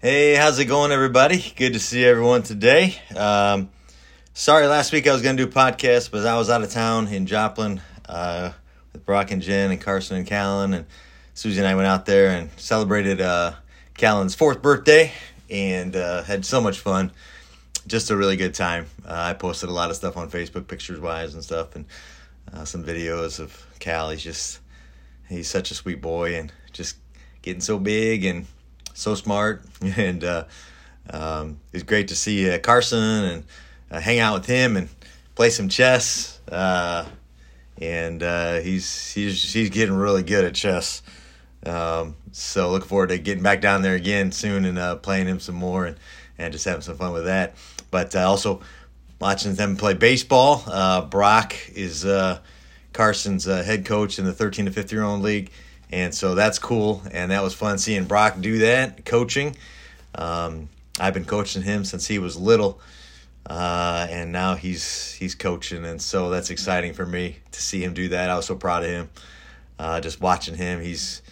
Hey, how's it going, everybody? Good to see everyone today. Sorry, last week I was going to do a podcast, but I was out of town in Joplin with Brock and Jen and Carson and Callan, and Susie and I went out there and celebrated Callan's 4th birthday and had so much fun. Just a really good time. I posted a lot of stuff on Facebook, pictures-wise and stuff, and some videos of Cal. He's such a sweet boy and just getting so big and so smart, and it's great to see Carson and hang out with him and play some chess, and he's getting really good at chess, so looking forward to getting back down there again soon and playing him some more and just having some fun with that, but also watching them play baseball. Brock is Carson's head coach in the 13 to 15-year-old league. And so that's cool, and that was fun seeing Brock do that, coaching. I've been coaching him since he was little, and now he's coaching, and so that's exciting for me to see him do that. I was so proud of him, just watching him. He's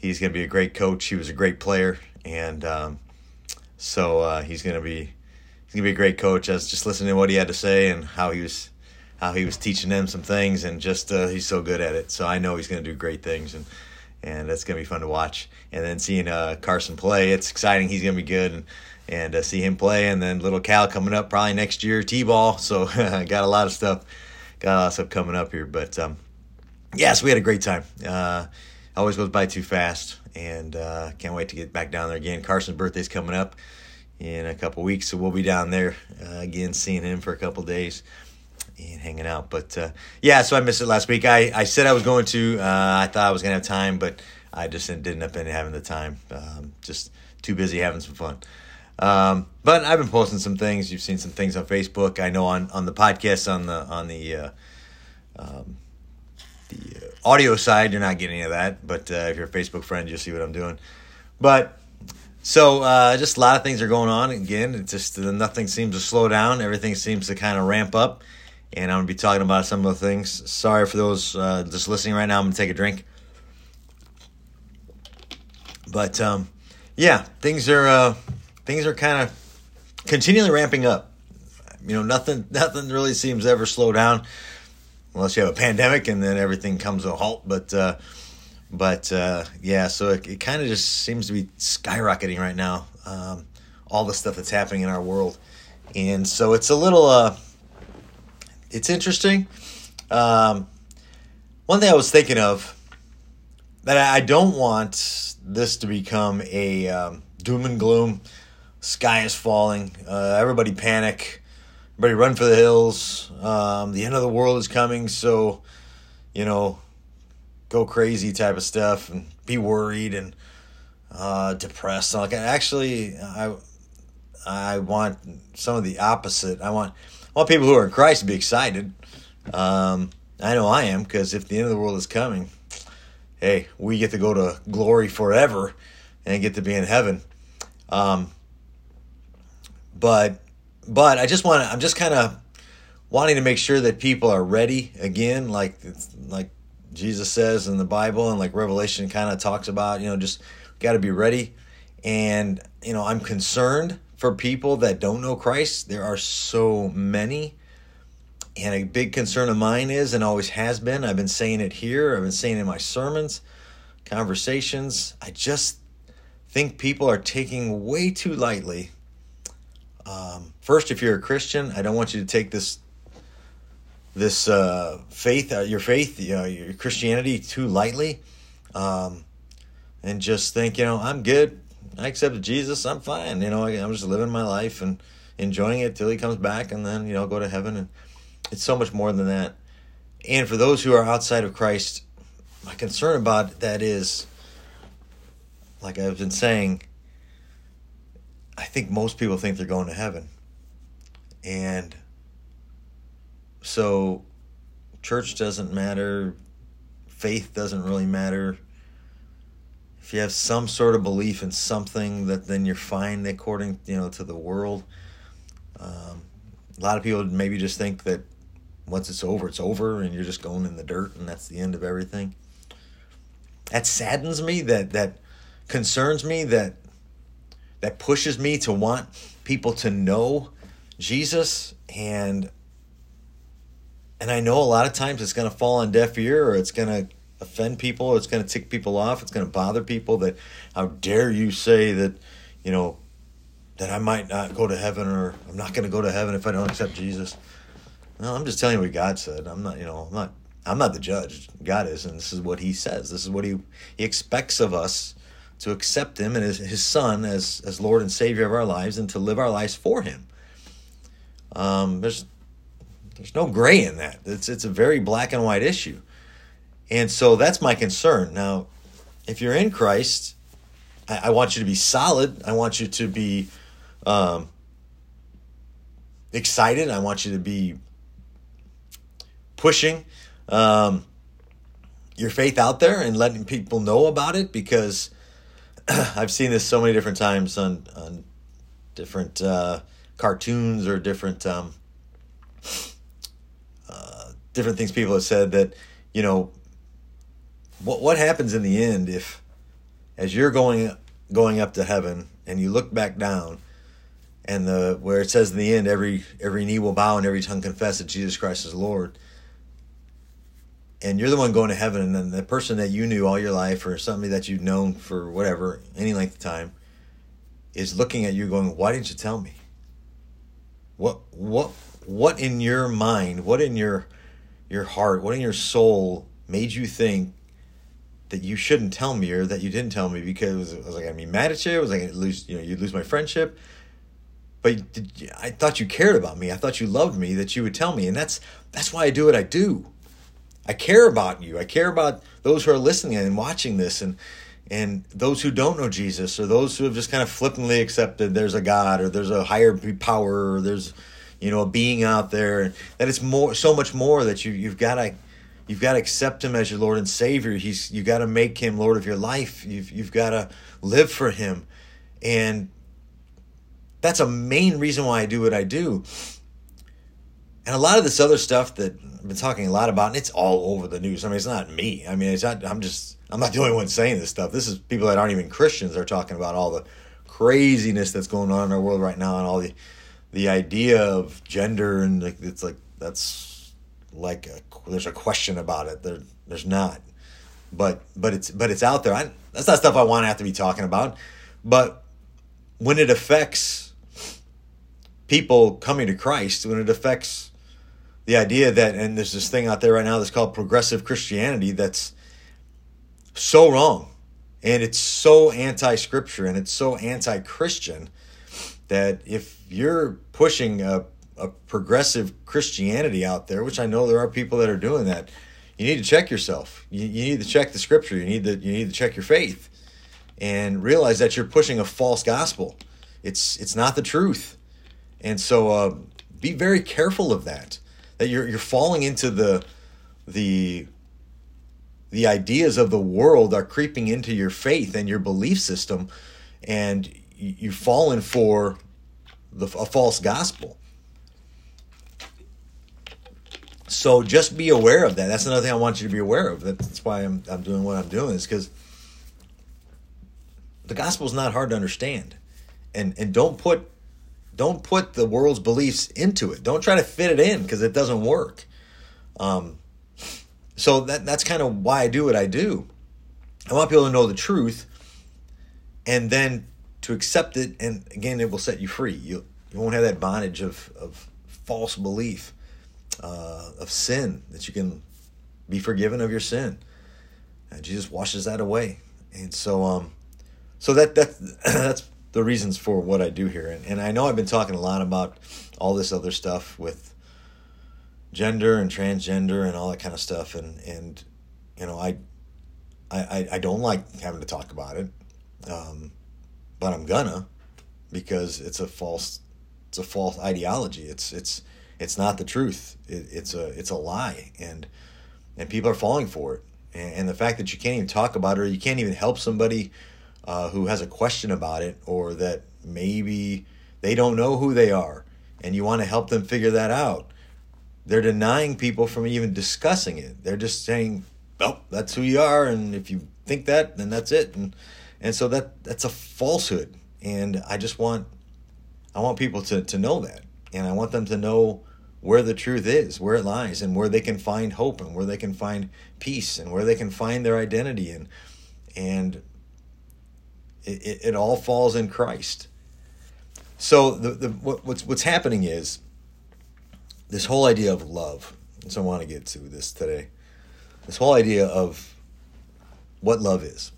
going to be a great coach. He was a great player, and so he's going to be a great coach. I was just listening to what he had to say and how he was teaching them some things, and just he's so good at it. So I know he's going to do great things, and that's going to be fun to watch. And then seeing Carson play, it's exciting. He's going to be good, and see him play. And then little Cal coming up probably next year, T-ball. So got a lot of stuff coming up here. But yes, we had a great time. Always goes by too fast, and can't wait to get back down there again. Carson's birthday's coming up in a couple weeks, so we'll be down there again, seeing him for a couple days and hanging out. But so I missed it last week. I said I was going to. I thought I was going to have time, but I just didn't end up having the time. Just too busy having some fun. But I've been posting some things. You've seen some things on Facebook. I know on the podcast, on the audio side, you're not getting any of that. But if you're a Facebook friend, you'll see what I'm doing. But so just a lot of things are going on. Again, it's just nothing seems to slow down. Everything seems to kind of ramp up. And I'm going to be talking about some of the things. Sorry for those just listening right now. I'm going to take a drink. But, things are kind of continually ramping up. You know, nothing really seems to ever slow down unless you have a pandemic and then everything comes to a halt. So it kind of just seems to be skyrocketing right now, all the stuff that's happening in our world. And so it's a little... It's interesting. One thing I was thinking of, that I don't want this to become a doom and gloom, sky is falling, everybody panic, everybody run for the hills, the end of the world is coming, so, you know, go crazy type of stuff, and be worried and depressed. Actually, I want some of the opposite. I want people who are in Christ to be excited. I know I am, because if the end of the world is coming, hey, we get to go to glory forever and get to be in heaven. But I'm just kind of wanting to make sure that people are ready again, like Jesus says in the Bible, and like Revelation kind of talks about. You know, just got to be ready. And you know, I'm concerned for people that don't know Christ. There are so many. And a big concern of mine is, and always has been, I've been saying it here, I've been saying it in my sermons, conversations, I just think people are taking way too lightly. First, if you're a Christian, I don't want you to take this faith, your faith, you know, your Christianity too lightly, and just think, you know, I'm good. I accepted Jesus. I'm fine. You know, I'm just living my life and enjoying it till he comes back, and then, you know, go to heaven. And it's so much more than that. And for those who are outside of Christ, my concern about that is, like I've been saying, I think most people think they're going to heaven. And so church doesn't matter. Faith doesn't really matter. If you have some sort of belief in something, that then you're fine according, you know, to the world. A lot of people maybe just think that once it's over, and you're just going in the dirt, and that's the end of everything. That saddens me, that concerns me, that that pushes me to want people to know Jesus. And I know a lot of times it's going to fall on deaf ear, or it's going to offend people, or it's going to tick people off. It's going to bother people that, how dare you say that, you know, that I might not go to heaven, or I'm not going to go to heaven if I don't accept Jesus. No, I'm just telling you what God said. I'm not the judge. God is, and this is what he says. This is what he expects of us, to accept him and his son as Lord and Savior of our lives, and to live our lives for him. There's no gray in that. It's a very black and white issue. And so that's my concern. Now, if you're in Christ, I want you to be solid. I want you to be excited. I want you to be pushing your faith out there and letting people know about it, because I've seen this so many different times on different cartoons or different things people have said, that, you know, what happens in the end if, as you're going up to heaven and you look back down, and where it says in the end, every knee will bow and every tongue confess that Jesus Christ is Lord. And you're the one going to heaven, and then the person that you knew all your life, or somebody that you've known for whatever, any length of time, is looking at you going, why didn't you tell me? What in your mind, what in your heart, what in your soul made you think that you shouldn't tell me, or that you didn't tell me? Because I was like, I mean, mad at you. I was like, you'd lose my friendship. But I thought you cared about me. I thought you loved me, that you would tell me. And that's why I do what I do. I care about you. I care about those who are listening and watching this, and those who don't know Jesus, or those who have just kind of flippantly accepted there's a God, or there's a higher power, or there's, you know, a being out there. And that it's more, so much more, that you've got to accept him as your Lord and Savior. You've got to make him Lord of your life. You've got to live for him. And that's a main reason why I do what I do. And a lot of this other stuff that I've been talking a lot about, and it's all over the news. I mean, it's not me. I mean, I'm not the only one saying this stuff. This is people that aren't even Christians that are talking about all the craziness that's going on in our world right now, and all the idea of gender, and it's like, that's like there's a question about it. There's not, but it's out there. That's not stuff I want to have to be talking about. But when it affects people coming to Christ, when it affects the idea that, and there's this thing out there right now that's called progressive Christianity, that's so wrong, and it's so anti-scripture, and it's so anti-Christian, that if you're pushing a progressive Christianity out there, which I know there are people that are doing that, you need to check yourself. You need to check the scripture. You need to check your faith, and realize that you're pushing a false gospel. It's not the truth, and so be very careful of that. That you're falling into the ideas of the world are creeping into your faith and your belief system, and you've fallen for a false gospel. So just be aware of that. That's another thing I want you to be aware of. That's why I'm doing what I'm doing, is because the gospel is not hard to understand, and don't put the world's beliefs into it. Don't try to fit it in, because it doesn't work. So that's kind of why I do what I do. I want people to know the truth, and then to accept it, and again, it will set you free. You won't have that bondage of false belief, of sin, that you can be forgiven of your sin. And Jesus washes that away. And so that's the reasons for what I do here. And I know I've been talking a lot about all this other stuff with gender and transgender and all that kind of stuff. And you know, I don't like having to talk about it. But I'm gonna, because it's a false ideology. It's not the truth. It's a lie, and people are falling for it. And the fact that you can't even talk about it, or you can't even help somebody who has a question about it, or that maybe they don't know who they are, and you want to help them figure that out. They're denying people from even discussing it. They're just saying, "Oh, that's who you are, and if you think that, then that's it." And so that's a falsehood. And I just want, people to know that. And I want them to know where the truth is, where it lies, and where they can find hope, and where they can find peace, and where they can find their identity. And it all falls in Christ. So what's happening is this whole idea of love. So I want to get to this today. This whole idea of what love is.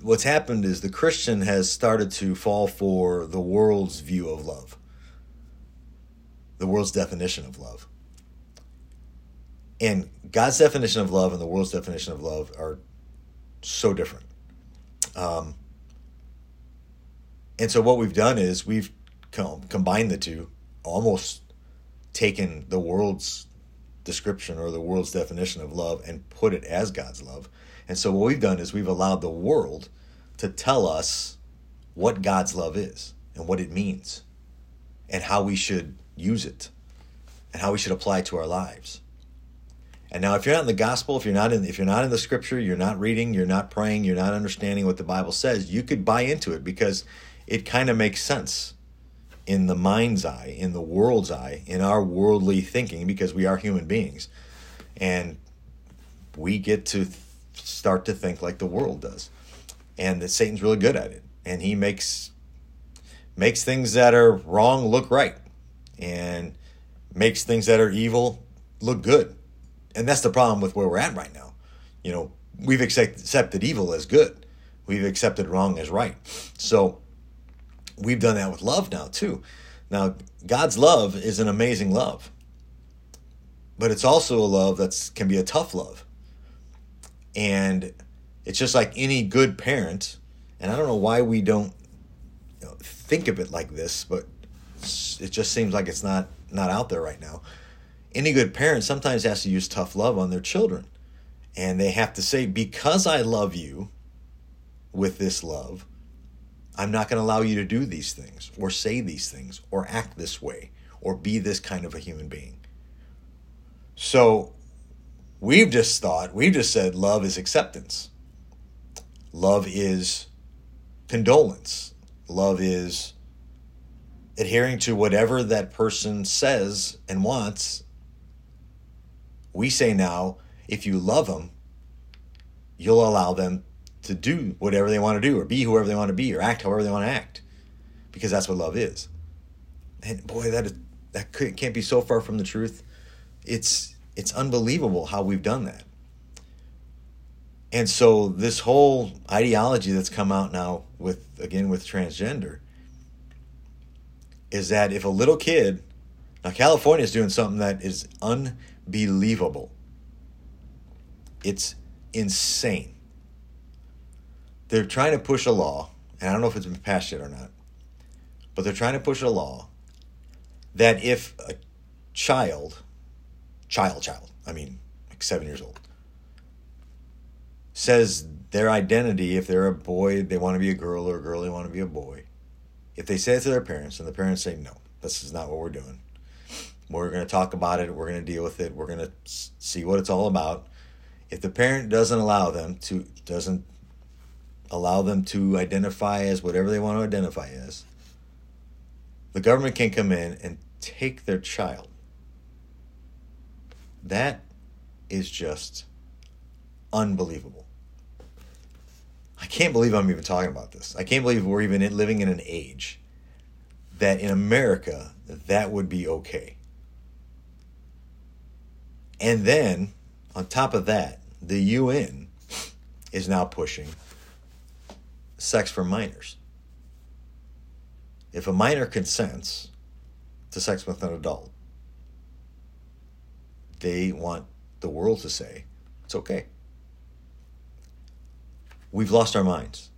What's happened is the Christian has started to fall for the world's view of love, the world's definition of love. And God's definition of love and the world's definition of love are so different. And so what we've done is we've combined the two, almost taken the world's description or the world's definition of love and put it as God's love. And so what we've done is we've allowed the world to tell us what God's love is and what it means and how we should use it and how we should apply it to our lives. And now, if you're not in the gospel, if you're not in the scripture, you're not reading, you're not praying, you're not understanding what the Bible says, you could buy into it because it kind of makes sense in the mind's eye, in the world's eye, in our worldly thinking, because we are human beings. And we get to start to think like the world does. And that Satan's really good at it. And he makes things that are wrong look right. And makes things that are evil look good. And that's the problem with where we're at right now. You know, we've accepted evil as good. We've accepted wrong as right. So we've done that with love now too. Now, God's love is an amazing love. But it's also a love that can be a tough love. And it's just like any good parent. And I don't know why we don't think of it like this, but it just seems like it's not out there right now. Any good parent sometimes has to use tough love on their children. And they have to say, because I love you with this love, I'm not going to allow you to do these things or say these things or act this way or be this kind of a human being. So we've just said love is acceptance. Love is condolence. Love is adhering to whatever that person says and wants. We say now, if you love them, you'll allow them to do whatever they want to do or be whoever they want to be or act however they want to act, because that's what love is. And boy, that can't be so far from the truth. It's unbelievable how we've done that. And so this whole ideology that's come out now with transgender is that if a little kid, now California is doing something that is unbelievable. It's insane. They're trying to push a law, and I don't know if it's been passed yet or not, but they're trying to push a law that if a child, like 7 years old, says their identity, if they're a boy, they want to be a girl, or a girl, they want to be a boy, if they say it to their parents, and the parents say, no, this is not what we're doing. We're going to talk about it. We're going to deal with it. We're going to see what it's all about. If the parent doesn't allow them to identify as whatever they want to identify as, the government can come in and take their child. That is just unbelievable. I can't believe I'm even talking about this. I can't believe we're even living in an age that in America, that would be okay. And then, on top of that, the UN is now pushing sex for minors. If a minor consents to sex with an adult, they want the world to say, it's okay. We've lost our minds.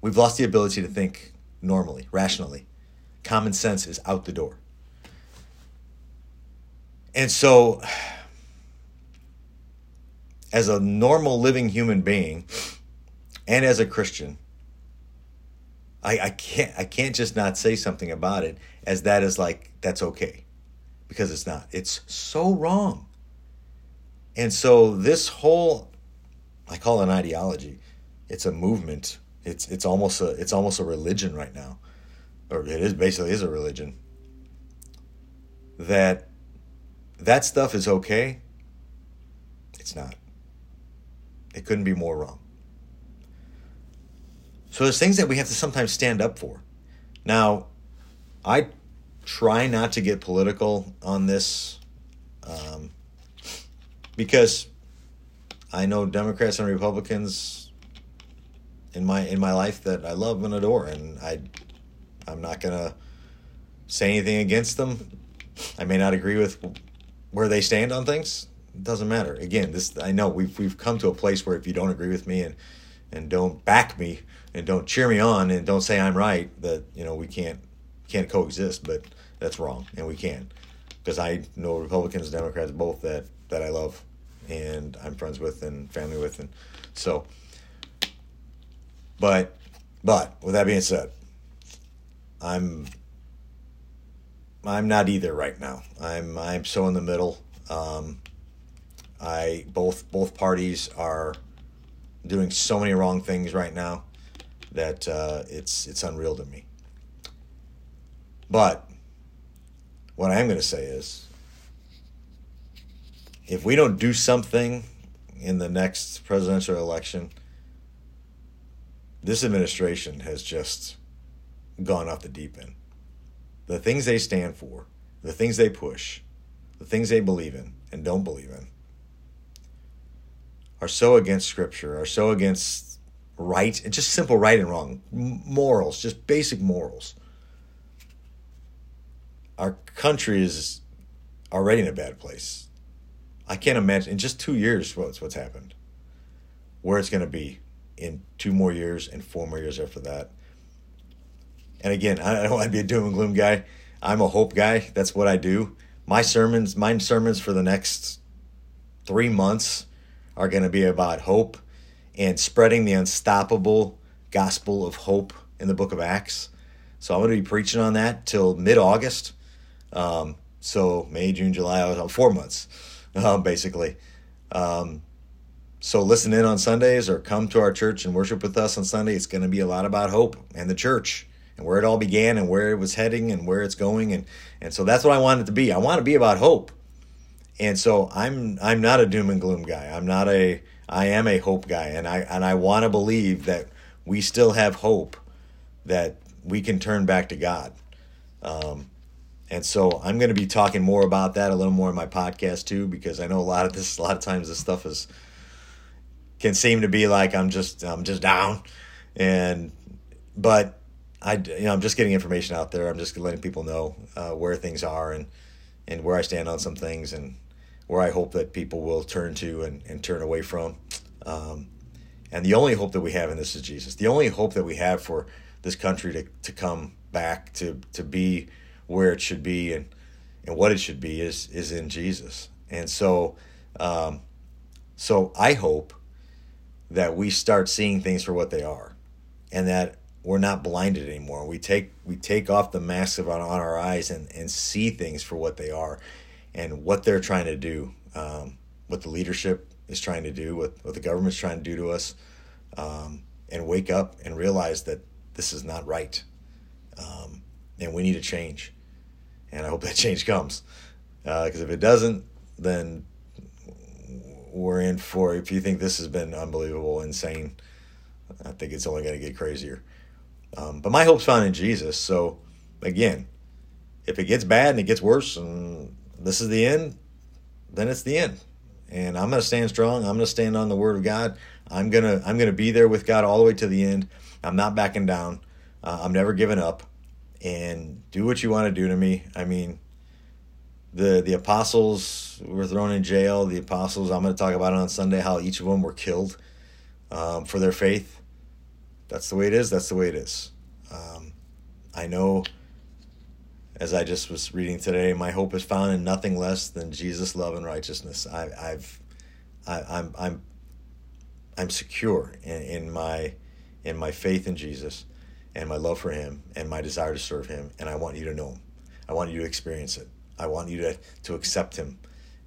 We've lost the ability to think normally, rationally. Common sense is out the door. And so, as a normal living human being, and as a Christian, I can't just not say something about it, as that is like, that's okay. Because it's not. It's so wrong. And so this whole, I call it an ideology, it's a movement. It's almost a religion right now, or it is basically is a religion. That stuff is okay. It's not. It couldn't be more wrong. So there's things that we have to sometimes stand up for. Now, I try not to get political on this because I know Democrats and Republicans in my life that I love and adore, and I'm not gonna say anything against them. I may not agree with where they stand on things. It doesn't matter. Again, this I know we've come to a place where if you don't agree with me and don't back me and don't cheer me on and don't say I'm right, that we can't coexist. But that's wrong, and we can, because I know Republicans and Democrats both that I love and I'm friends with and family with, and so. But with that being said, I'm not either right now. I'm so in the middle. Both parties are doing so many wrong things right now that it's unreal to me. But what I am going to say is, if we don't do something in the next presidential election, this administration has just gone off the deep end. The things they stand for, the things they push, the things they believe in and don't believe in, are so against Scripture, are so against right, and just simple right and wrong, morals, just basic morals. Our country is already in a bad place. I can't imagine in just 2 years what's happened, where it's going to be in 2 more years and 4 more years after that. And again, I don't want to be a doom and gloom guy. I'm a hope guy. That's what I do. My sermons for the next 3 months are going to be about hope and spreading the unstoppable gospel of hope in the Book of Acts. So I'm going to be preaching on that till mid-August. So May, June, July, I was on 4 months, basically. So listen in on Sundays or come to our church and worship with us on Sunday. It's going to be a lot about hope and the church, and where it all began and where it was heading and where it's going. And so that's what I want it to be. I want it to be about hope. And so I'm not a doom and gloom guy. I am a hope guy. And I want to believe that we still have hope, that we can turn back to God. And so I'm going to be talking more about that a little more in my podcast too, because I know a lot of times this stuff can seem to be like, I'm just down. But I'm just getting information out there. I'm just letting people know where things are and where I stand on some things and where I hope that people will turn to and turn away from. And the only hope that we have in this is Jesus. The only hope that we have for this country to come back, to be where it should be and what it should be is in Jesus. And so so I hope that we start seeing things for what they are, and that we're not blinded anymore. We take off the mask on our eyes and see things for what they are and what they're trying to do, what the leadership is trying to do, what the government's trying to do to us, and wake up and realize that this is not right. And we need a change. And I hope that change comes. Because if it doesn't, then we're in for, if you think this has been unbelievable, insane, I think it's only going to get crazier. But my hope's found in Jesus. So, again, if it gets bad and it gets worse and this is the end, then it's the end. And I'm going to stand strong. I'm going to stand on the Word of God. I'm going to be there with God all the way to the end. I'm not backing down. I'm never giving up. And do what you want to do to me. I mean, the apostles were thrown in jail. The apostles, I'm going to talk about it on Sunday, how each of them were killed for their faith. That's the way it is. That's the way it is. I know, as I just was reading today, my hope is found in nothing less than Jesus' love and righteousness. I'm secure in my faith in Jesus and my love for him and my desire to serve him. And I want you to know him. I want you to experience it. I want you to accept him.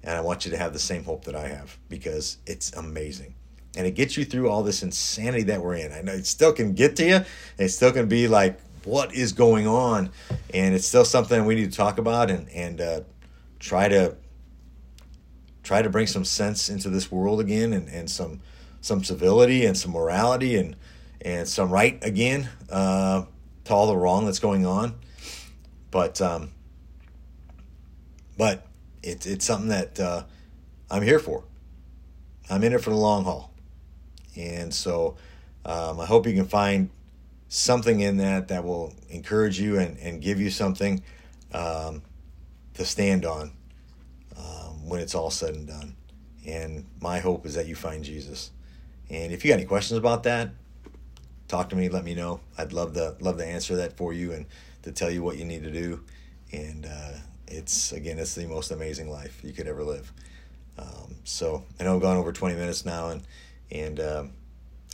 And I want you to have the same hope that I have, because it's amazing. And it gets you through all this insanity that we're in. I know it still can get to you. And it still can be like, what is going on? And it's still something we need to talk about and try to bring some sense into this world again and some civility and some morality and some right again to all the wrong that's going on. But it's something that I'm here for. I'm in it for the long haul. And so I hope you can find something in that will encourage you and give you something to stand on when it's all said and done. And my hope is that you find Jesus. And if you got any questions about that, talk to me, let me know. I'd love to answer that for you and to tell you what you need to do. And it's the most amazing life you could ever live. So I know I've gone over 20 minutes now and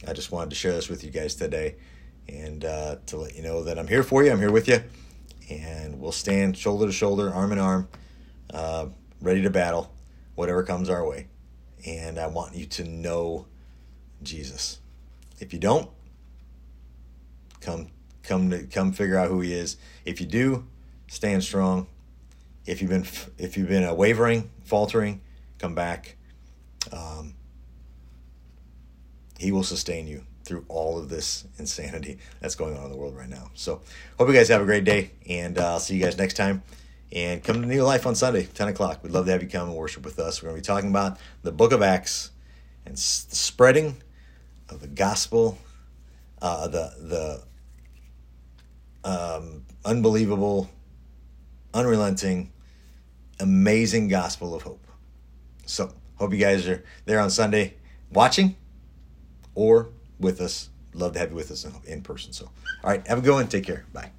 I just wanted to share this with you guys today and to let you know that I'm here for you. I'm here with you, and we'll stand shoulder to shoulder, arm in arm, ready to battle whatever comes our way. And I want you to know Jesus. If you don't, come figure out who he is. If you do, stand strong. If you've been wavering, faltering, come back. He will sustain you through all of this insanity that's going on in the world right now. So hope you guys have a great day, and I'll see you guys next time. And come to New Life on Sunday, 10 o'clock. We'd love to have you come and worship with us. We're going to be talking about the Book of Acts and the spreading of the gospel, the unbelievable, unrelenting, amazing gospel of hope. So hope you guys are there on Sunday watching or with us. Love to have you with us in person. So, all right, have a good one. Take care. Bye.